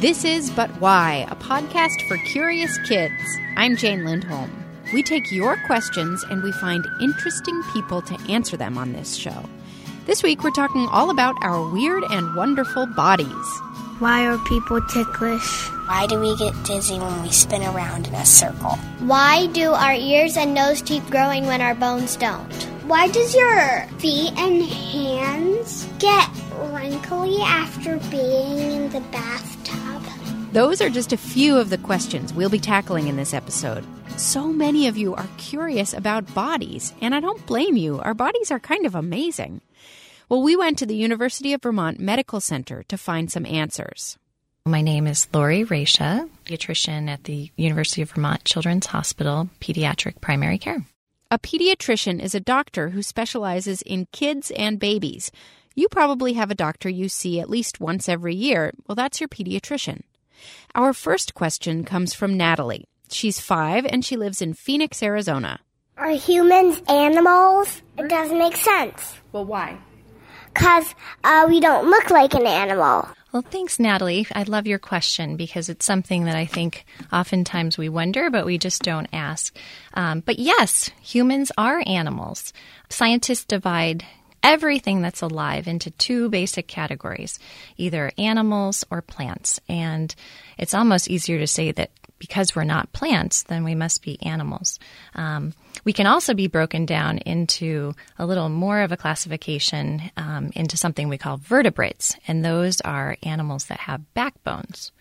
This is But Why, a podcast for curious kids. I'm Jane Lindholm. We take your questions and we find interesting people to answer them on this show. This week we're talking all about our weird and wonderful bodies. Why are people ticklish? Why do we get dizzy when we spin around in a circle? Why do our ears and nose keep growing when our bones don't? Why does your feet and hands get wrinkly after being in the bathtub? Those are just a few of the questions we'll be tackling in this episode. So many of you are curious about bodies, and I don't blame you. Our bodies are kind of amazing. Well, we went to the University of Vermont Medical Center to find some answers. My name is Lori Raisha, pediatrician at the University of Vermont Children's Hospital, pediatric primary care. A pediatrician is a doctor who specializes in kids and babies. You probably have a doctor you see at least once every year. Well, that's your pediatrician. Our first question comes from Natalie. She's 5 and she lives in Phoenix, Arizona. Are humans animals? It doesn't make sense. Well, why? Because we don't look like an animal. Well, thanks, Natalie. I love your question because it's something that I think oftentimes we wonder, but we just don't ask. But yes, humans are animals. Scientists divide everything that's alive into two basic categories, either animals or plants. And it's almost easier to say that because we're not plants, then we must be animals. We can also be broken down into a little more of a classification into something we call vertebrates. And those are animals that have backbones.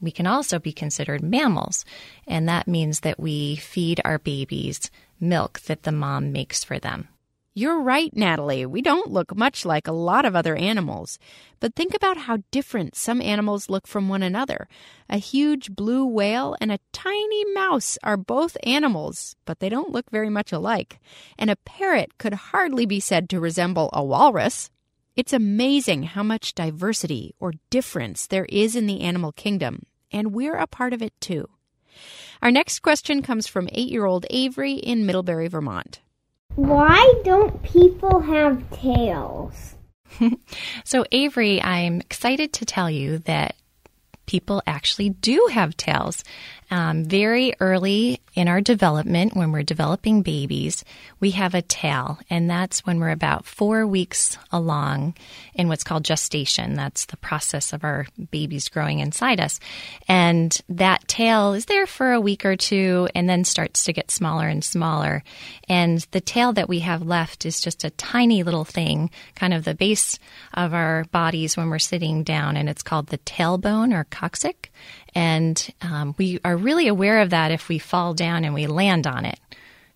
We can also be considered mammals. And that means that we feed our babies milk that the mom makes for them. You're right, Natalie. We don't look much like a lot of other animals. But think about how different some animals look from one another. A huge blue whale and a tiny mouse are both animals, but they don't look very much alike. And a parrot could hardly be said to resemble a walrus. It's amazing how much diversity or difference there is in the animal kingdom, and we're a part of it too. Our next question comes from 8-year-old Avery in Middlebury, Vermont. Why don't people have tails? So, Avery, I'm excited to tell you that people actually do have tails. Very early in our development, when we're developing babies, we have a tail, and that's when we're about 4 weeks along in what's called gestation. That's the process of our babies growing inside us. And that tail is there for a week or two and then starts to get smaller and smaller. And the tail that we have left is just a tiny little thing, kind of the base of our bodies when we're sitting down, and it's called the tailbone or coccyx. And we are really aware of that if we fall down and we land on it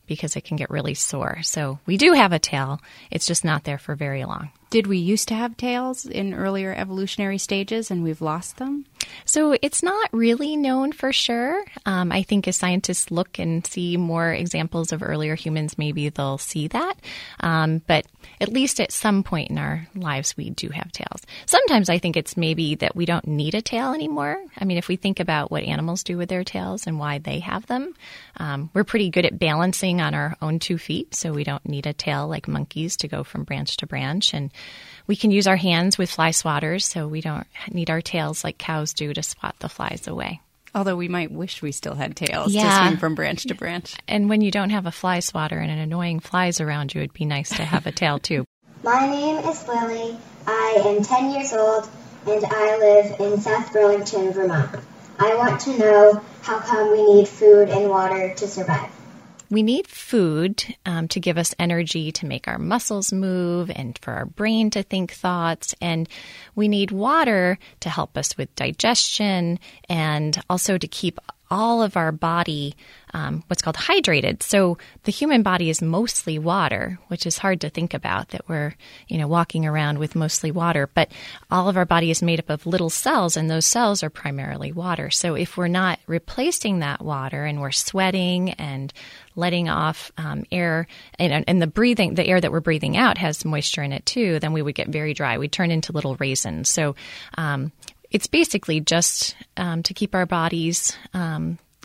because it can get really sore. So we do have a tail. It's just not there for very long. Did we used to have tails in earlier evolutionary stages and we've lost them? So it's not really known for sure. I think as scientists look and see more examples of earlier humans, maybe they'll see that. But at least at some point in our lives, we do have tails. Sometimes I think it's maybe that we don't need a tail anymore. I mean, if we think about what animals do with their tails and why they have them, we're pretty good at balancing on our own 2 feet. So we don't need a tail like monkeys to go from branch to branch. And we can use our hands with fly swatters, so we don't need our tails like cows do to swat the flies away. Although we might wish we still had tails to swing from branch to branch. And when you don't have a fly swatter and an annoying flies around you, it'd be nice to have a tail too. My name is Lily. I am 10 years old, and I live in South Burlington, Vermont. I want to know how come we need food and water to survive. We need food to give us energy to make our muscles move and for our brain to think thoughts. And we need water to help us with digestion and also to keep all of our body what's called hydrated. So the human body is mostly water, which is hard to think about, that we're, you know, walking around with mostly water. But all of our body is made up of little cells, and those cells are primarily water. So if we're not replacing that water and we're sweating and letting off air, and the air that we're breathing out has moisture in it too, then we would get very dry. We'd turn into little raisins. So it's basically just to keep our bodies,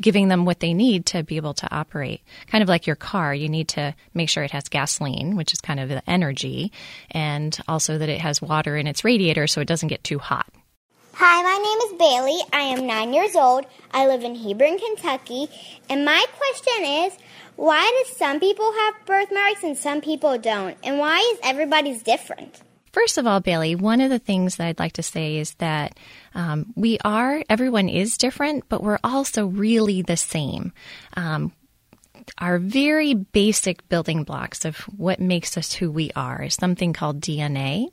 giving them what they need to be able to operate. Kind of like your car, you need to make sure it has gasoline, which is kind of the energy, and also that it has water in its radiator so it doesn't get too hot. Hi, my name is Bailey. I am 9 years old. I live in Hebron, Kentucky. And my question is, why do some people have birthmarks and some people don't? And why is everybody's different? First of all, Bailey, one of the things that I'd like to say is that everyone is different, but we're also really the same. Our very basic building blocks of what makes us who we are is something called DNA.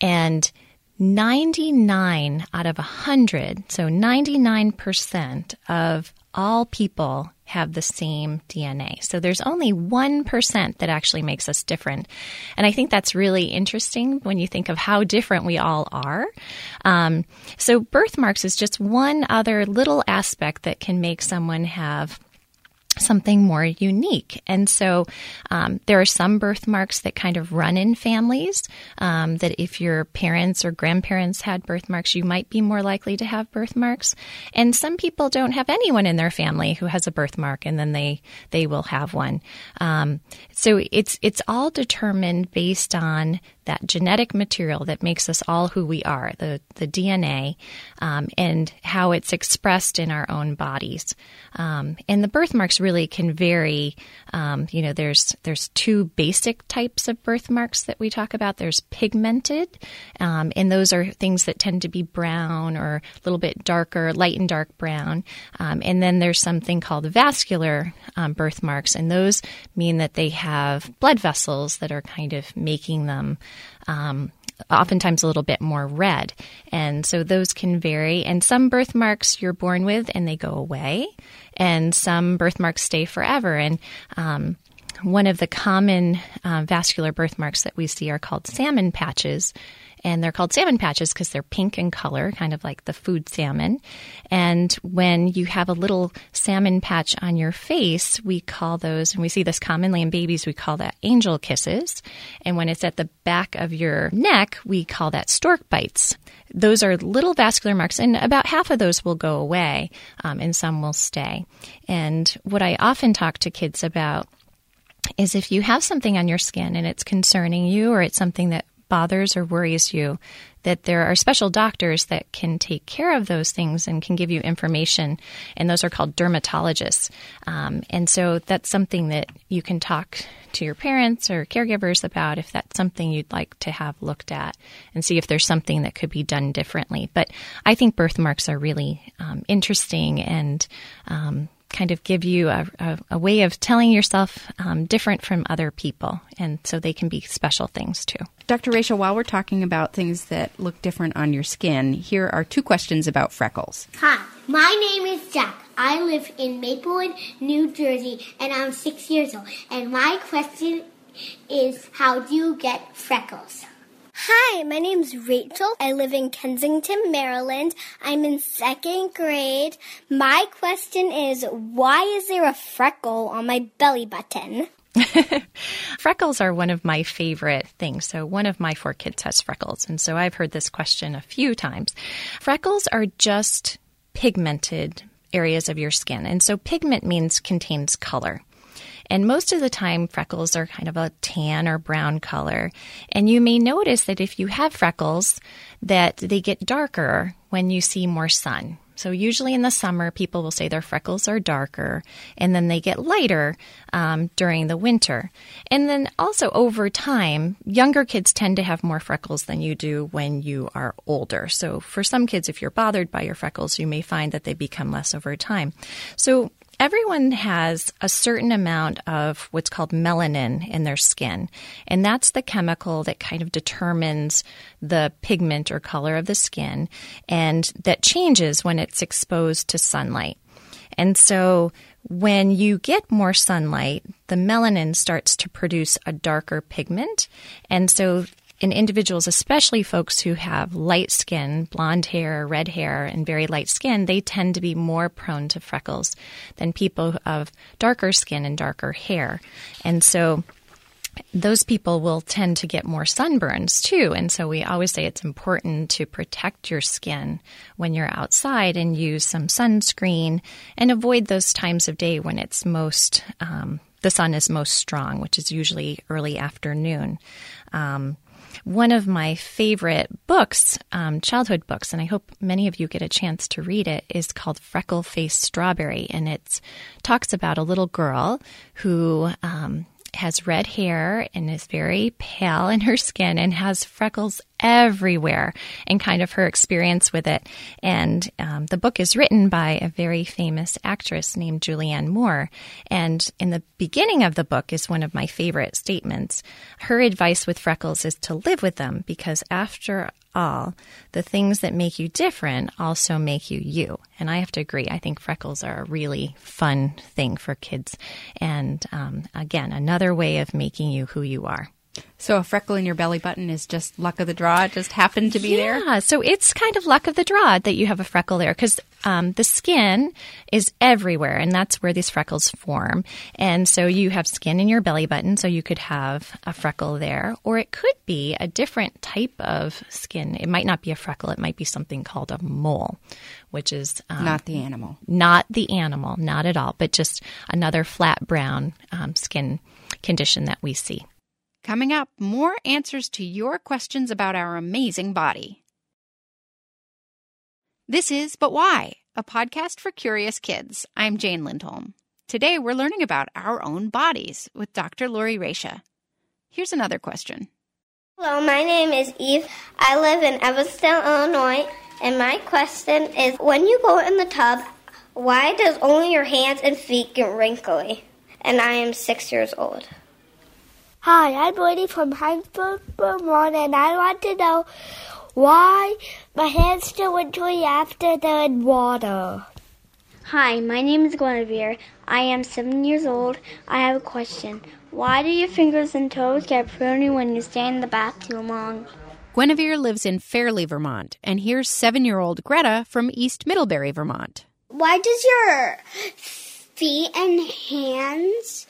And 99 out of 100, so 99% of all people have the same DNA. So there's only 1% that actually makes us different. And I think that's really interesting when you think of how different we all are. So birthmarks is just one other little aspect that can make someone have something more unique. And so there are some birthmarks that kind of run in families, that if your parents or grandparents had birthmarks, you might be more likely to have birthmarks. And some people don't have anyone in their family who has a birthmark, and then they will have one. So it's all determined based on that genetic material that makes us all who we are, the DNA, and how it's expressed in our own bodies. And the birthmarks really can vary. There's two basic types of birthmarks that we talk about. There's pigmented, and those are things that tend to be brown or a little bit darker, light and dark brown. And then there's something called vascular birthmarks, and those mean that they have blood vessels that are kind of making them oftentimes a little bit more red. And so those can vary. And some birthmarks you're born with and they go away. And some birthmarks stay forever. And one of the common vascular birthmarks that we see are called salmon patches. And they're called salmon patches because they're pink in color, kind of like the food salmon. And when you have a little salmon patch on your face, we call those, and we see this commonly in babies, we call that angel kisses. And when it's at the back of your neck, we call that stork bites. Those are little vascular marks, and about half of those will go away, and some will stay. And what I often talk to kids about is if you have something on your skin and it's concerning you, or it's something that bothers or worries you, that there are special doctors that can take care of those things and can give you information, and those are called dermatologists. And so that's something that you can talk to your parents or caregivers about if that's something you'd like to have looked at and see if there's something that could be done differently. But I think birthmarks are really interesting and kind of give you a way of telling yourself different from other people. And so they can be special things too. Dr. Raisha, while we're talking about things that look different on your skin, here are two questions about freckles. Hi, my name is Jack. I live in Maplewood, New Jersey, and I'm 6 years old. And my question is, how do you get freckles? Hi, my name's Rachel. I live in Kensington, Maryland. I'm in 2nd grade. My question is, why is there a freckle on my belly button? Freckles are one of my favorite things. So one of my 4 kids has freckles, and so I've heard this question a few times. Freckles are just pigmented areas of your skin, and so pigment means contains color. And most of the time, freckles are kind of a tan or brown color. And you may notice that if you have freckles, that they get darker when you see more sun. So usually in the summer, people will say their freckles are darker, and then they get lighter during the winter. And then also over time, younger kids tend to have more freckles than you do when you are older. So for some kids, if you're bothered by your freckles, you may find that they become less over time. So everyone has a certain amount of what's called melanin in their skin, and that's the chemical that kind of determines the pigment or color of the skin, and that changes when it's exposed to sunlight. And so when you get more sunlight, the melanin starts to produce a darker pigment. And so in individuals, especially folks who have light skin, blonde hair, red hair, and very light skin, they tend to be more prone to freckles than people of darker skin and darker hair. And so those people will tend to get more sunburns too. And so we always say it's important to protect your skin when you're outside and use some sunscreen and avoid those times of day when it's most the sun is most strong, which is usually early afternoon. One of my favorite books, childhood books, and I hope many of you get a chance to read it, is called Freckle Faced Strawberry. And it talks about a little girl who has red hair and is very pale in her skin and has freckles everywhere, and kind of her experience with it. And the book is written by a very famous actress named Julianne Moore. And in the beginning of the book is one of my favorite statements. Her advice with freckles is to live with them, because after all, the things that make you different also make you you. And I have to agree. I think freckles are a really fun thing for kids. And again, another way of making you who you are. So a freckle in your belly button is just luck of the draw. It just happened to be there? Yeah, so it's kind of luck of the draw that you have a freckle there, because the skin is everywhere, and that's where these freckles form. And so you have skin in your belly button, so you could have a freckle there, or it could be a different type of skin. It might not be a freckle. It might be something called a mole, which is not the animal. Not the animal, not at all, but just another flat brown skin condition that we see. Coming up, more answers to your questions about our amazing body. This is But Why?, a podcast for curious kids. I'm Jane Lindholm. Today, we're learning about our own bodies with Dr. Lori Raisha. Here's another question. Hello, my name is Eve. I live in Evanston, Illinois, and my question is, when you go in the tub, why does only your hands and feet get wrinkly? And I am 6 years old. Hi, I'm Lily from Hebron, Vermont, and I want to know why my hands still wrinkly after they're in water. Hi, my name is Guinevere. I am 7 years old. I have a question. Why do your fingers and toes get pruny when you stay in the bath too long? Guinevere lives in Fairleigh, Vermont, and here's 7-year-old Greta from East Middlebury, Vermont. Why does your feet and hands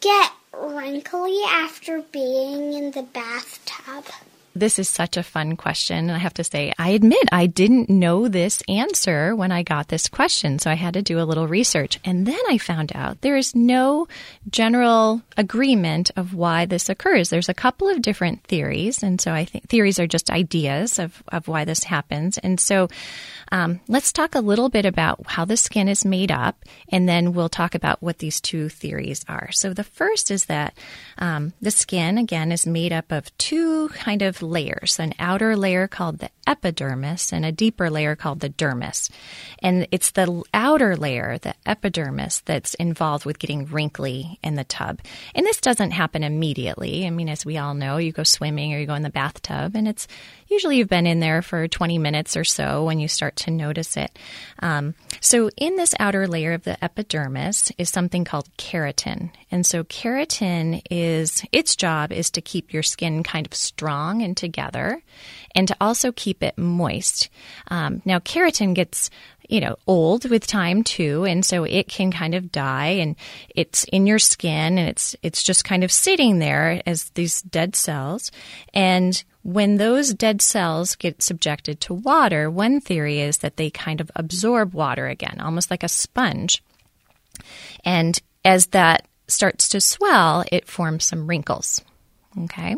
get wrinkly after being in the bathtub? This is such a fun question, and I have to say, I admit I didn't know this answer when I got this question, so I had to do a little research. And then I found out there is no general agreement of why this occurs. There's a couple of different theories, and so I think theories are just ideas of why this happens. And so let's talk a little bit about how the skin is made up, and then we'll talk about what these two theories are. So the first is that the skin, again, is made up of two kind of layers, an outer layer called the epidermis and a deeper layer called the dermis. And it's the outer layer, the epidermis, that's involved with getting wrinkly in the tub. And this doesn't happen immediately. I mean, as we all know, you go swimming or you go in the bathtub, and it's usually you've been in there for 20 minutes or so when you start to notice it. So in this outer layer of the epidermis is something called keratin. And so keratin is, its job is to keep your skin kind of strong and together, and to also keep it moist. Now, keratin gets old with time too, and so it can kind of die, and it's in your skin, and it's just kind of sitting there as these dead cells. And when those dead cells get subjected to water, one theory is that they kind of absorb water again, almost like a sponge. And as that starts to swell, it forms some wrinkles. Okay.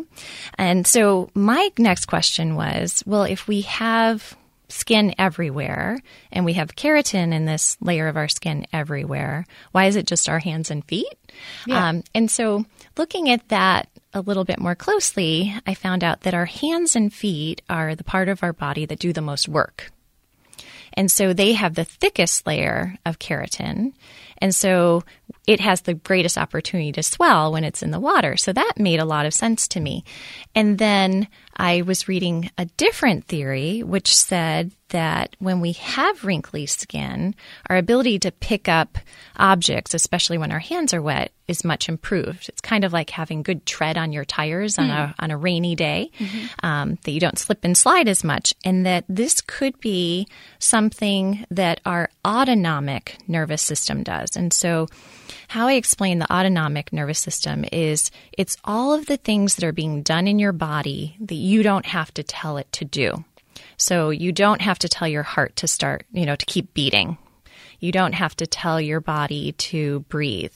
And so my next question was, well, if we have skin everywhere and we have keratin in this layer of our skin everywhere, why is it just our hands and feet? Yeah. And so looking at that a little bit more closely, I found out that our hands and feet are the part of our body that do the most work. And so they have the thickest layer of keratin. And so it has the greatest opportunity to swell when it's in the water. So that made a lot of sense to me. And then I was reading a different theory, which said that when we have wrinkly skin, our ability to pick up objects, especially when our hands are wet, is much improved. It's kind of like having good tread on your tires on a rainy day, that you don't slip and slide as much, and that this could be something that our autonomic nervous system does. And so how I explain the autonomic nervous system is it's all of the things that are being done in your body that you don't have to tell it to do. So you don't have to tell your heart to start, to keep beating. You don't have to tell your body to breathe.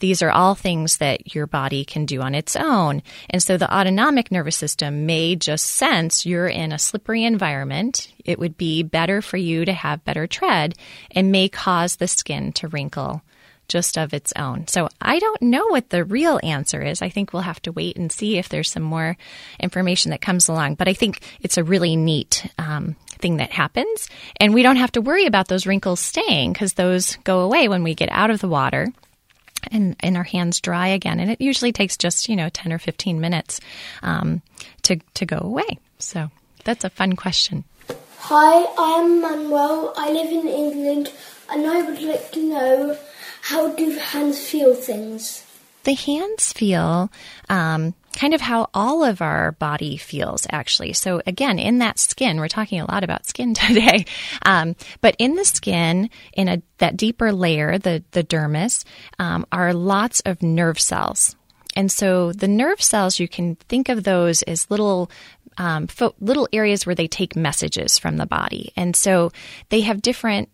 These are all things that your body can do on its own. And so the autonomic nervous system may just sense you're in a slippery environment. It would be better for you to have better tread and may cause the skin to wrinkle just of its own. So I don't know what the real answer is. I think we'll have to wait and see if there's some more information that comes along. But I think it's a really neat thing that happens. And we don't have to worry about those wrinkles staying because those go away when we get out of the water and our hands dry again. And it usually takes just, 10 or 15 minutes to go away. So that's a fun question. Hi, I'm Manuel. I live in England and I would like to know, how do hands feel things? The hands feel kind of how all of our body feels, actually. So again, in that skin, we're talking a lot about skin today. But in the skin, in that deeper layer, the dermis, are lots of nerve cells. And so the nerve cells, you can think of those as little areas where they take messages from the body. And so they have different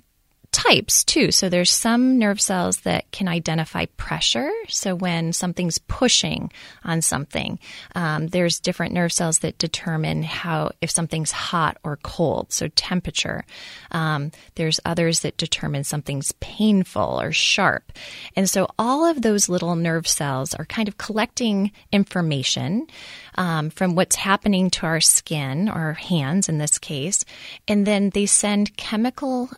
types too. So there's some nerve cells that can identify pressure. So when something's pushing on something, there's different nerve cells that determine if something's hot or cold. So temperature. There's others that determine something's painful or sharp. And so all of those little nerve cells are kind of collecting information from what's happening to our skin or hands in this case. And then they send chemical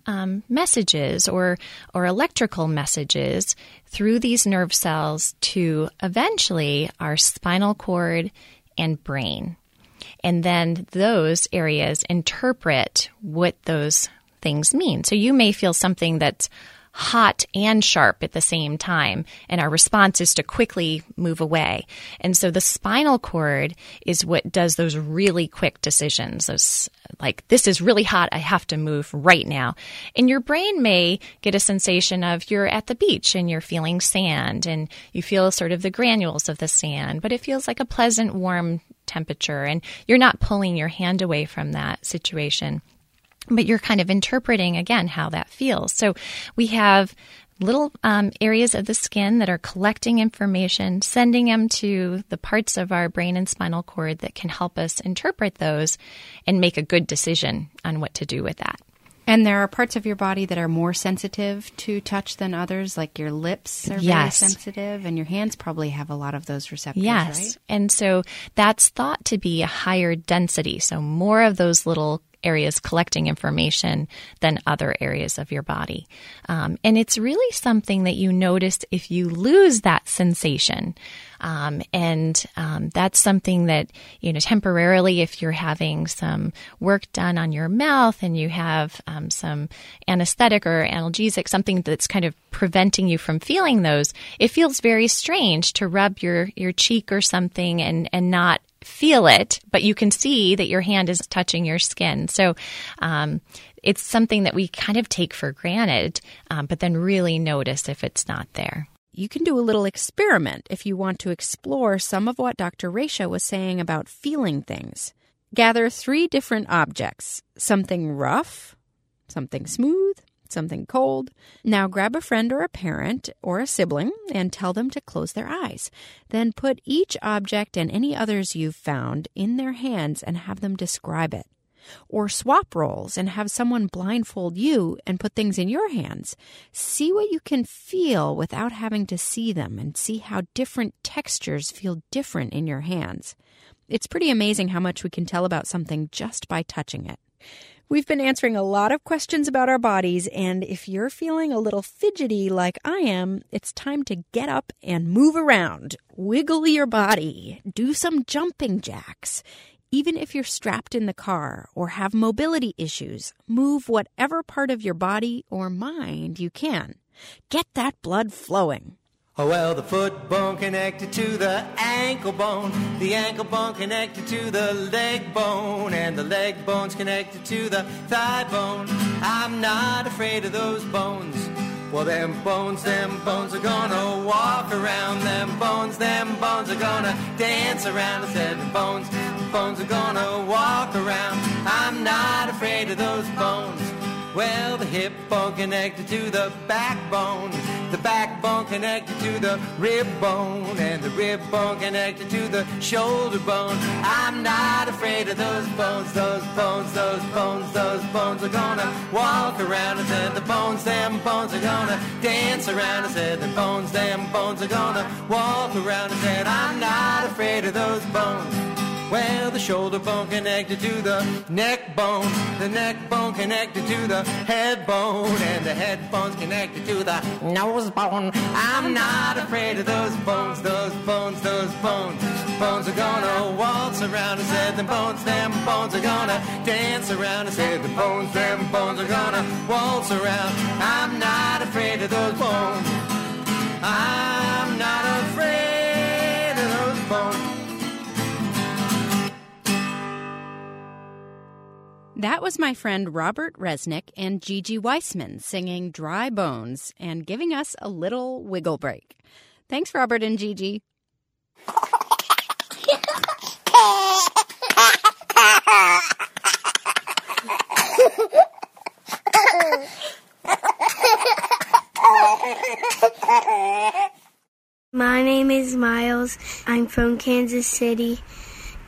messages or electrical messages through these nerve cells to eventually our spinal cord and brain. And then those areas interpret what those things mean. So you may feel something that's hot and sharp at the same time, and our response is to quickly move away. And so the spinal cord is what does those really quick decisions, those like, this is really hot, I have to move right now. And your brain may get a sensation of you're at the beach and you're feeling sand, and you feel sort of the granules of the sand, but it feels like a pleasant, warm temperature, and you're not pulling your hand away from that situation. But you're kind of interpreting, again, how that feels. So we have little areas of the skin that are collecting information, sending them to the parts of our brain and spinal cord that can help us interpret those and make a good decision on what to do with that. And there are parts of your body that are more sensitive to touch than others, like your lips are very sensitive, and your hands probably have a lot of those receptors, right? And so that's thought to be a higher density, so more of those little areas collecting information than other areas of your body. And it's really something that you notice if you lose that sensation. That's something that, temporarily, if you're having some work done on your mouth and you have some anesthetic or analgesic, something that's kind of preventing you from feeling those, it feels very strange to rub your cheek or something and not feel it, but you can see that your hand is touching your skin. So it's something that we kind of take for granted, but then really notice if it's not there. You can do a little experiment if you want to explore some of what Dr. Raisha was saying about feeling things. Gather 3 different objects, something rough, something smooth, something cold. Now grab a friend or a parent or a sibling and tell them to close their eyes. Then put each object and any others you've found in their hands and have them describe it. Or swap roles and have someone blindfold you and put things in your hands. See what you can feel without having to see them, and see how different textures feel different in your hands. It's pretty amazing how much we can tell about something just by touching it. We've been answering a lot of questions about our bodies, and if you're feeling a little fidgety like I am, it's time to get up and move around. Wiggle your body. Do some jumping jacks. Even if you're strapped in the car or have mobility issues, move whatever part of your body or mind you can. Get that blood flowing. Oh, well, the foot bone connected to the ankle bone connected to the leg bone, and the leg bone's connected to the thigh bone. I'm not afraid of those bones. Well, them bones are gonna walk around. Them bones are gonna dance around. I said, the bones are gonna walk around. I'm not afraid of those bones. Well, the hip bone connected to the backbone connected to the rib bone, and the rib bone connected to the shoulder bone. I'm not afraid of those bones, those bones, those bones, those bones are gonna walk around. I said them bones are gonna dance around. I said them bones are gonna walk around. I said I'm not afraid of those bones. Well, the shoulder bone connected to the neck bone connected to the head bone, and the head bone's connected to the nose bone. I'm not afraid of those bones, those bones, those bones. Bones are gonna waltz around. I said them bones are gonna dance around. I said them bones are gonna waltz around. I'm not afraid of those bones. I'm not afraid of those bones. That was my friend Robert Resnick and Gigi Weissman singing Dry Bones and giving us a little wiggle break. Thanks, Robert and Gigi. My name is Miles. I'm from Kansas City,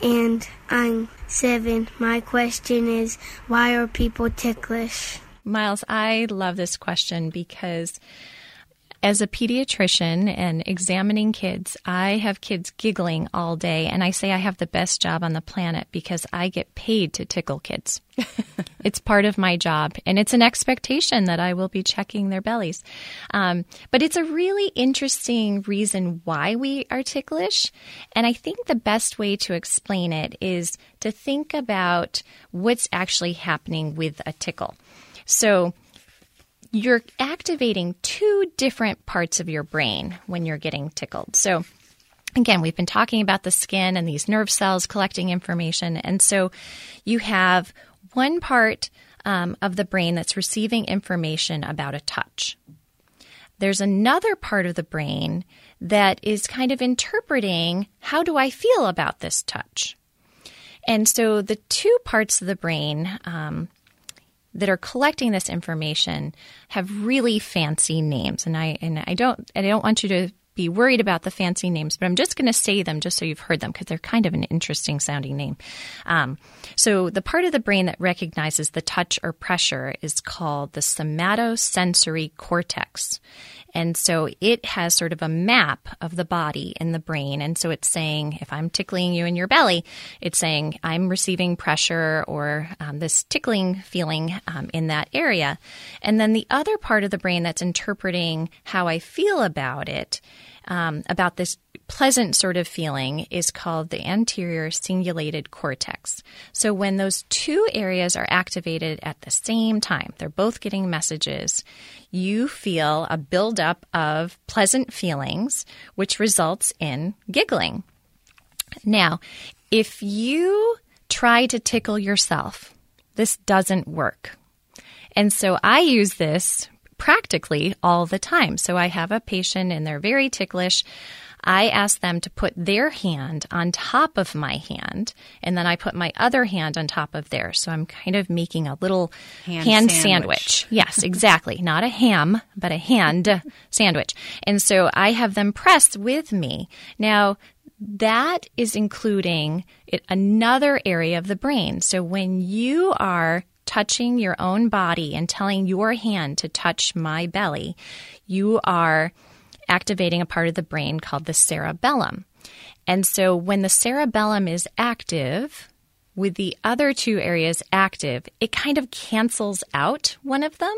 and I'm 7. My question is, why are people ticklish? Miles, I love this question because as a pediatrician and examining kids, I have kids giggling all day. And I say I have the best job on the planet because I get paid to tickle kids. It's part of my job. And it's an expectation that I will be checking their bellies. But it's a really interesting reason why we are ticklish. And I think the best way to explain it is to think about what's actually happening with a tickle. So you're activating two different parts of your brain when you're getting tickled. So again, we've been talking about the skin and these nerve cells collecting information. And so you have one part of the brain that's receiving information about a touch. There's another part of the brain that is kind of interpreting, how do I feel about this touch? And so the two parts of the brain that are collecting this information have really fancy names. And I don't want you to be worried about the fancy names, but I'm just going to say them just so you've heard them because they're kind of an interesting sounding name. So the part of the brain that recognizes the touch or pressure is called the somatosensory cortex. And so it has sort of a map of the body in the brain. And so it's saying, if I'm tickling you in your belly, it's saying I'm receiving pressure or this tickling feeling in that area. And then the other part of the brain that's interpreting how I feel about it, about this pleasant sort of feeling, is called the anterior cingulated cortex. So when those two areas are activated at the same time, they're both getting messages, you feel a buildup of pleasant feelings, which results in giggling. Now, if you try to tickle yourself, this doesn't work. And so I use this practically all the time. So I have a patient and they're very ticklish. I ask them to put their hand on top of my hand, and then I put my other hand on top of theirs. So I'm kind of making a little hand sandwich. Yes, exactly. Not a ham, but a hand sandwich. And so I have them press with me. Now, that is including another area of the brain. So when you are touching your own body and telling your hand to touch my belly, you are activating a part of the brain called the cerebellum. And so when the cerebellum is active, with the other two areas active, it kind of cancels out one of them.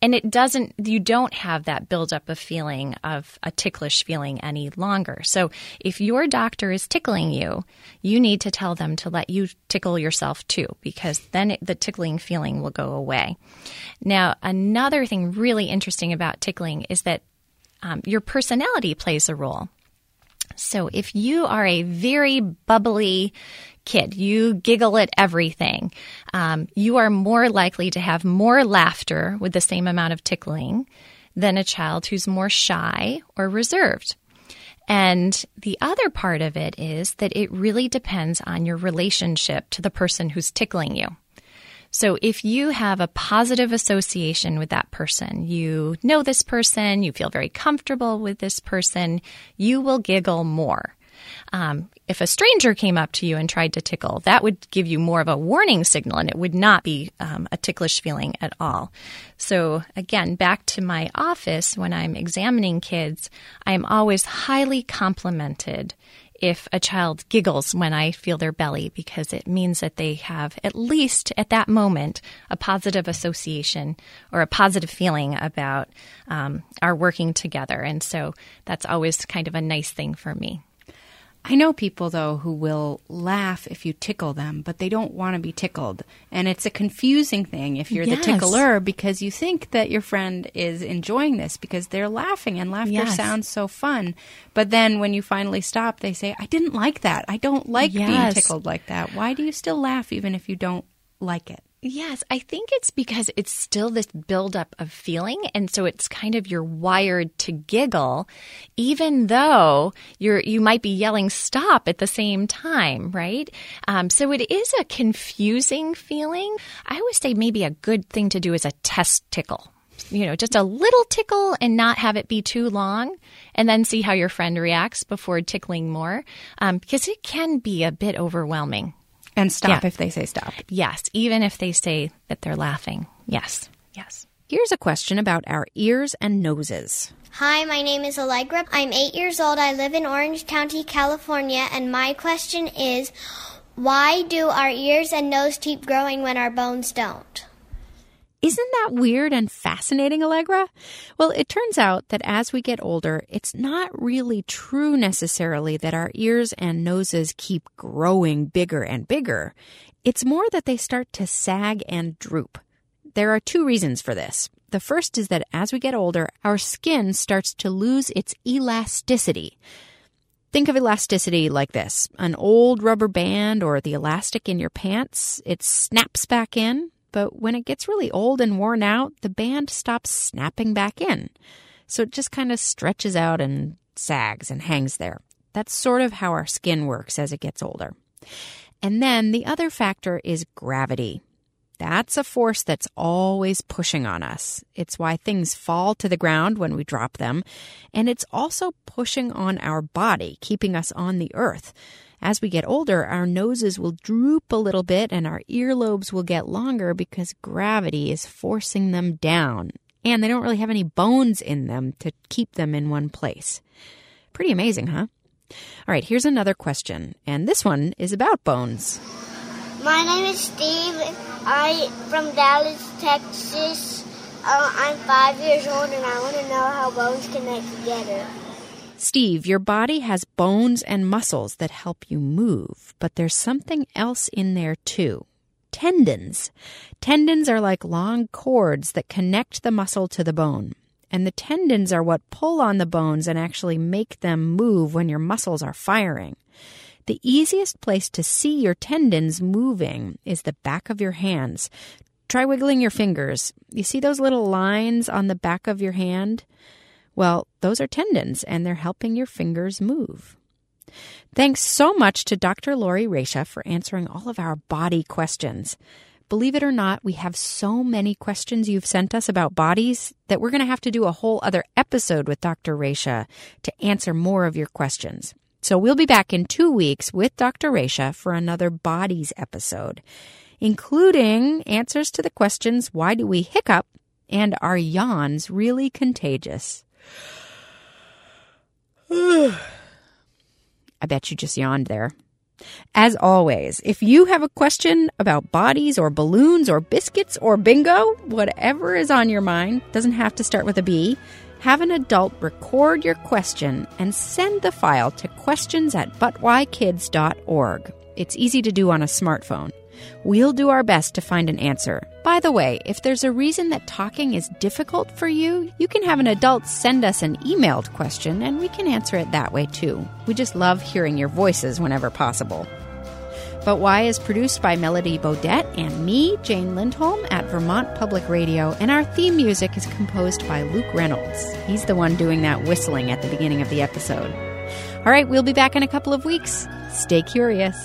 And it doesn't, you don't have that buildup of feeling of a ticklish feeling any longer. So if your doctor is tickling you, you need to tell them to let you tickle yourself too, because then the tickling feeling will go away. Now, another thing really interesting about tickling is that your personality plays a role. So if you are a very bubbly kid, you giggle at everything, you are more likely to have more laughter with the same amount of tickling than a child who's more shy or reserved. And the other part of it is that it really depends on your relationship to the person who's tickling you. So if you have a positive association with that person, you know this person, you feel very comfortable with this person, you will giggle more. If a stranger came up to you and tried to tickle, that would give you more of a warning signal, and it would not be a ticklish feeling at all. So again, back to my office, when I'm examining kids, I'm always highly complimented if a child giggles when I feel their belly, because it means that they have, at least at that moment, a positive association or a positive feeling about our working together. And so that's always kind of a nice thing for me. I know people, though, who will laugh if you tickle them, but they don't want to be tickled. And it's a confusing thing if you're the tickler, because you think that your friend is enjoying this because they're laughing, and laughter sounds so fun. But then when you finally stop, they say, I didn't like that. I don't like being tickled like that. Why do you still laugh even if you don't like it? Yes, I think it's because it's still this buildup of feeling, and so it's kind of you're wired to giggle, even though you might be yelling stop at the same time, right? So it is a confusing feeling. I always say maybe a good thing to do is a test tickle, you know, just a little tickle and not have it be too long, and then see how your friend reacts before tickling more, because it can be a bit overwhelming. And stop if they say stop. Yes, even if they say that they're laughing. Yes, yes. Here's a question about our ears and noses. Hi, my name is Allegra. I'm 8 years old. I live in Orange County, California. And my question is, why do our ears and nose keep growing when our bones don't? Isn't that weird and fascinating, Allegra? Well, it turns out that as we get older, it's not really true necessarily that our ears and noses keep growing bigger and bigger. It's more that they start to sag and droop. There are two reasons for this. The first is that as we get older, our skin starts to lose its elasticity. Think of elasticity like this. An old rubber band or the elastic in your pants, it snaps back in. But when it gets really old and worn out, the band stops snapping back in. So it just kind of stretches out and sags and hangs there. That's sort of how our skin works as it gets older. And then the other factor is gravity. That's a force that's always pushing on us. It's why things fall to the ground when we drop them. And it's also pushing on our body, keeping us on the earth. As we get older, our noses will droop a little bit and our earlobes will get longer because gravity is forcing them down. And they don't really have any bones in them to keep them in one place. Pretty amazing, huh? All right, here's another question. And this one is about bones. My name is Steve. I'm from Dallas, Texas. I'm 5 years old and I want to know how bones connect together. Steve, your body has bones and muscles that help you move, but there's something else in there too. Tendons. Tendons are like long cords that connect the muscle to the bone. And the tendons are what pull on the bones and actually make them move when your muscles are firing. The easiest place to see your tendons moving is the back of your hands. Try wiggling your fingers. You see those little lines on the back of your hand? Well, those are tendons, and they're helping your fingers move. Thanks so much to Dr. Lori Raisha for answering all of our body questions. Believe it or not, we have so many questions you've sent us about bodies that we're going to have to do a whole other episode with Dr. Raisha to answer more of your questions. So we'll be back in 2 weeks with Dr. Raisha for another bodies episode, including answers to the questions, why do we hiccup, and are yawns really contagious? I bet you just yawned there. As always, if you have a question about bodies or balloons or biscuits or bingo, whatever is on your mind, doesn't have to start with a B, have an adult record your question and send the file to questions@butwhykids.org. It's easy to do on a smartphone. We'll do our best to find an answer. By the way, if there's a reason that talking is difficult for you, you can have an adult send us an emailed question and we can answer it that way too. We just love hearing your voices whenever possible. But Why is produced by Melody Beaudet and me, Jane Lindholm, at Vermont Public Radio, and our theme music is composed by Luke Reynolds. He's the one doing that whistling at the beginning of the episode. All right, we'll be back in a couple of weeks. Stay curious.